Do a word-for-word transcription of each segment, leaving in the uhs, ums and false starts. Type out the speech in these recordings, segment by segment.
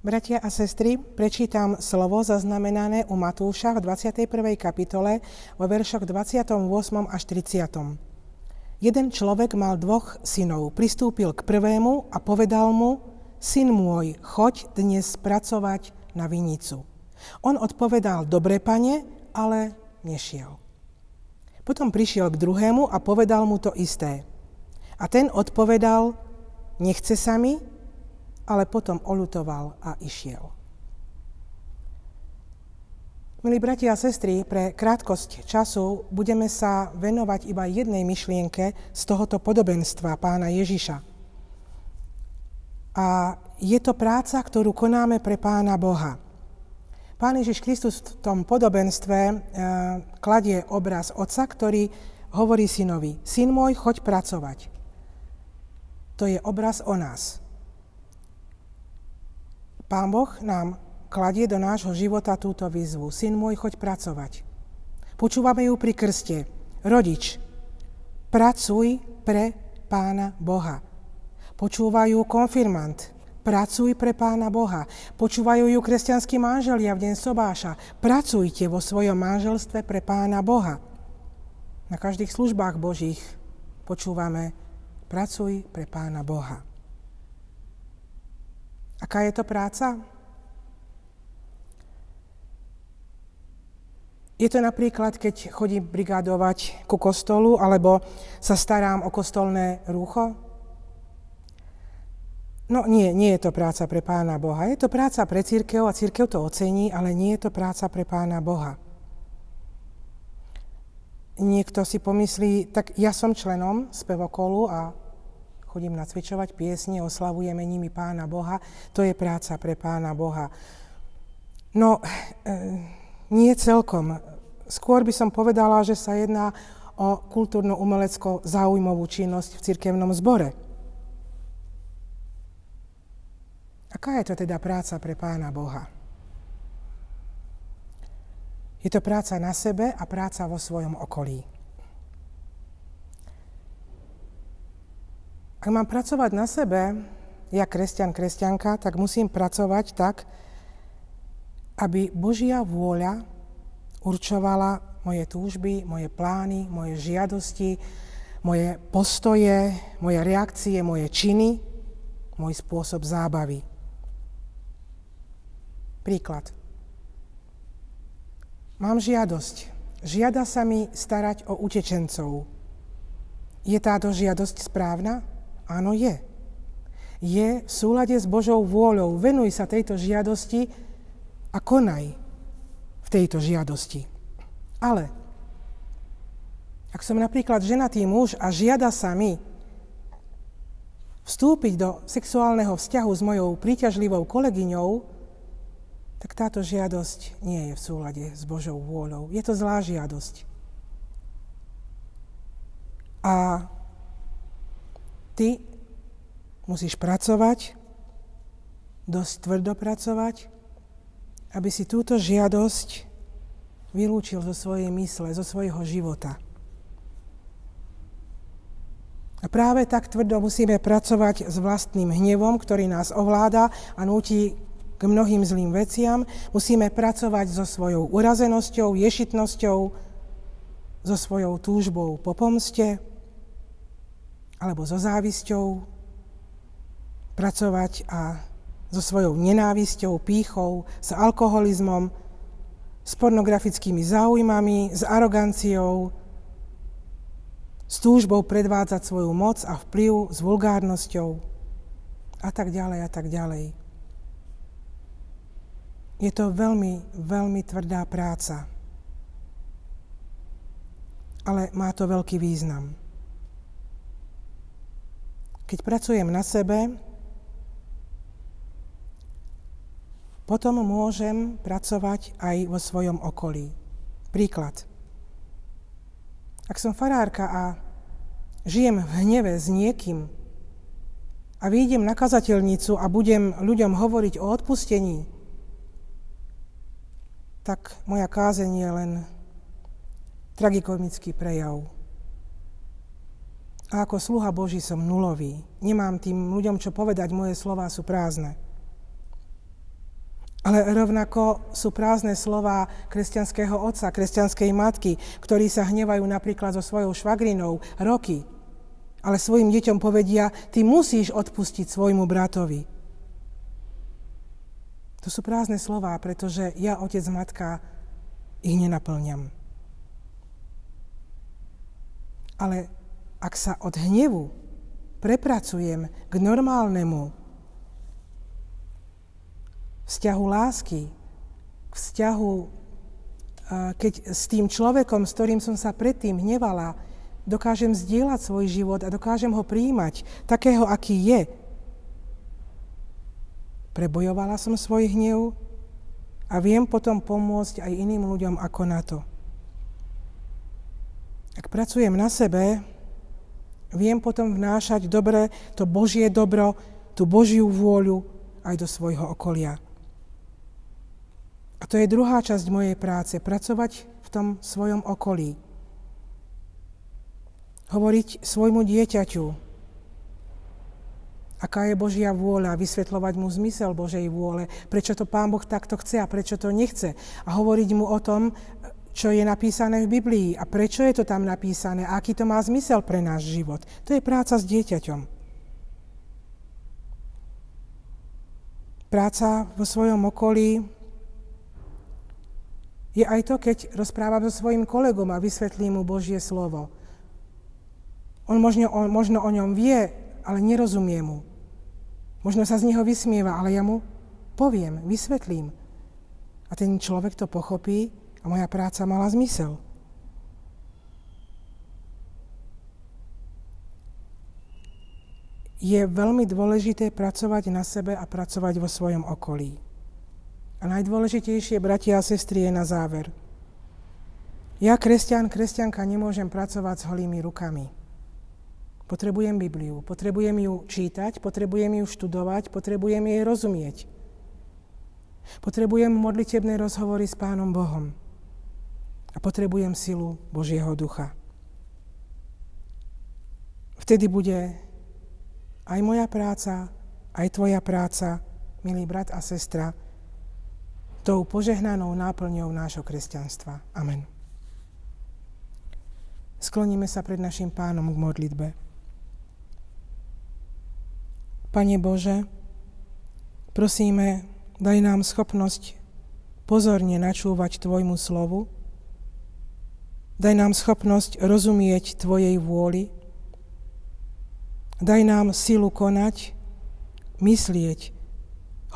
Bratia a sestry, prečítam slovo zaznamenané u Matúša v dvadsiatej prvej kapitole vo veršoch dvadsiatom ôsmom až tridsiatom. Jeden človek mal dvoch synov. Pristúpil k prvému a povedal mu: Syn môj, choď dnes pracovať na vinicu. On odpovedal: Dobre, pane, ale nešiel. Potom prišiel k druhému a povedal mu to isté. A ten odpovedal: Nechce sa mi, ale potom oľutoval a išiel. Milí bratia a sestry, pre krátkosť času budeme sa venovať iba jednej myšlienke z tohoto podobenstva pána Ježiša. A je to práca, ktorú konáme pre pána Boha. Pán Ježiš Kristus v tom podobenstve e, kladie obraz otca, ktorý hovorí synovi: Syn môj, choď pracovať. To je obraz o nás. Pán Boh nám kladie do nášho života túto výzvu. Syn môj, choď pracovať. Počúvame ju pri krste. Rodič, pracuj pre pána Boha. Počúva ju konfirmant. Pracuj pre pána Boha. Počúvajú ju kresťanskí manželia v deň sobáša. Pracujte vo svojom manželstve pre pána Boha. Na každých službách Božích počúvame: pracuj pre pána Boha. Aká je to práca? Je to napríklad, keď chodím brigádovať ku kostolu, alebo sa starám o kostolné rúcho? No nie, nie je to práca pre pána Boha. Je to práca pre cirkev a cirkev to ocení, ale nie je to práca pre pána Boha. Niekto si pomyslí: tak ja som členom spevokolu a chodím nacvičovať piesne, oslavujeme nimi pána Boha, to je práca pre pána Boha. No, e, nie celkom. Skôr by som povedala, že sa jedná o kultúrno-umelecko záujmovú činnosť v cirkevnom zbore. Aká je to teda práca pre pána Boha? Je to práca na sebe a práca vo svojom okolí. Ak mám pracovať na sebe, ja kresťan, kresťanka, tak musím pracovať tak, aby Božia vôľa určovala moje túžby, moje plány, moje žiadosti, moje postoje, moje reakcie, moje činy, môj spôsob zábavy. Príklad. Mám žiadosť. Žiada sa mi starať o utečencov. Je táto žiadosť správna? Áno, je. Je v súlade s Božou vôľou. Venuj sa tejto žiadosti a konaj v tejto žiadosti. Ale ak som napríklad ženatý muž a žiada sa mi vstúpiť do sexuálneho vzťahu s mojou príťažlivou kolegyňou, tak táto žiadosť nie je v súlade s Božou vôľou. Je to zlá žiadosť. A ty musíš pracovať, dosť tvrdo pracovať, aby si túto žiadosť vylúčil zo svojej mysle, zo svojho života. A práve tak tvrdo musíme pracovať s vlastným hnevom, ktorý nás ovláda a núti k mnohým zlým veciam. Musíme pracovať so svojou urazenosťou, ješitnosťou, so svojou túžbou po pomste, alebo so závisťou pracovať a so svojou nenávisťou, pýchou, s alkoholizmom, s pornografickými záujmami, s aroganciou, s túžbou predvádzať svoju moc a vplyv, s vulgárnosťou a tak ďalej a tak ďalej. Je to veľmi, veľmi tvrdá práca, ale má to veľký význam. Keď pracujem na sebe, potom môžem pracovať aj vo svojom okolí. Príklad. Ak som farárka a žijem v hneve s niekým a vyjdem na kazateľnicu a budem ľuďom hovoriť o odpustení, tak moja kázeň je len tragikomický prejav. A ako sluha Boží som nulový. Nemám tým ľuďom čo povedať, moje slová sú prázdne. Ale rovnako sú prázdne slová kresťanského otca, kresťanskej matky, ktorí sa hnevajú napríklad so svojou švagrinou roky, ale svojim deťom povedia, ty musíš odpustiť svojmu bratovi. To sú prázdne slová, pretože ja, otec, matka, ich nenaplňam. Ale ak sa od hnevu prepracujem k normálnemu vzťahu lásky, k vzťahu, keď s tým človekom, s ktorým som sa predtým hnevala, dokážem zdieľať svoj život a dokážem ho prijímať takého, aký je. Prebojovala som svoj hnev a viem potom pomôcť aj iným ľuďom ako na to. Ak pracujem na sebe, viem potom vnášať dobre, to Božie dobro, tú Božiu vôľu aj do svojho okolia. A to je druhá časť mojej práce, pracovať v tom svojom okolí. Hovoriť svojmu dieťaťu, aká je Božia vôľa, vysvetľovať mu zmysel Božej vôle, prečo to Pán Boh takto chce a prečo to nechce. A hovoriť mu o tom, čo je napísané v Biblii a prečo je to tam napísané a aký to má zmysel pre náš život. To je práca s dieťaťom. Práca vo svojom okolí je aj to, keď rozprávam so svojím kolegom a vysvetlím mu Božie slovo. On možno, on možno o ňom vie, ale nerozumie mu. Možno sa z neho vysmieva, ale ja mu poviem, vysvetlím. A ten človek to pochopí a moja práca mala zmysel. Je veľmi dôležité pracovať na sebe a pracovať vo svojom okolí. A najdôležitejšie, bratia a sestry, je na záver. Ja, kresťan, kresťanka, nemôžem pracovať s holými rukami. Potrebujem Bibliu, potrebujem ju čítať, potrebujem ju študovať, potrebujem jej rozumieť. Potrebujem modlitebné rozhovory s Pánom Bohom. A potrebujem silu Božieho ducha. Vtedy bude aj moja práca, aj tvoja práca, milý brat a sestra, tou požehnanou náplňou nášho kresťanstva. Amen. Skloníme sa pred našim Pánom k modlitbe. Pane Bože, prosíme, daj nám schopnosť pozorne načúvať tvojmu slovu, daj nám schopnosť rozumieť tvojej vôli, daj nám silu konať, myslieť,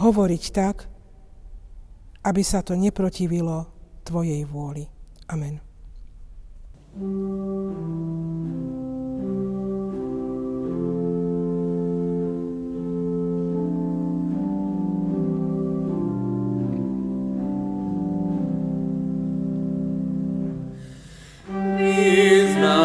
hovoriť tak, aby sa to neprotivilo tvojej vôli. Amen. Význam.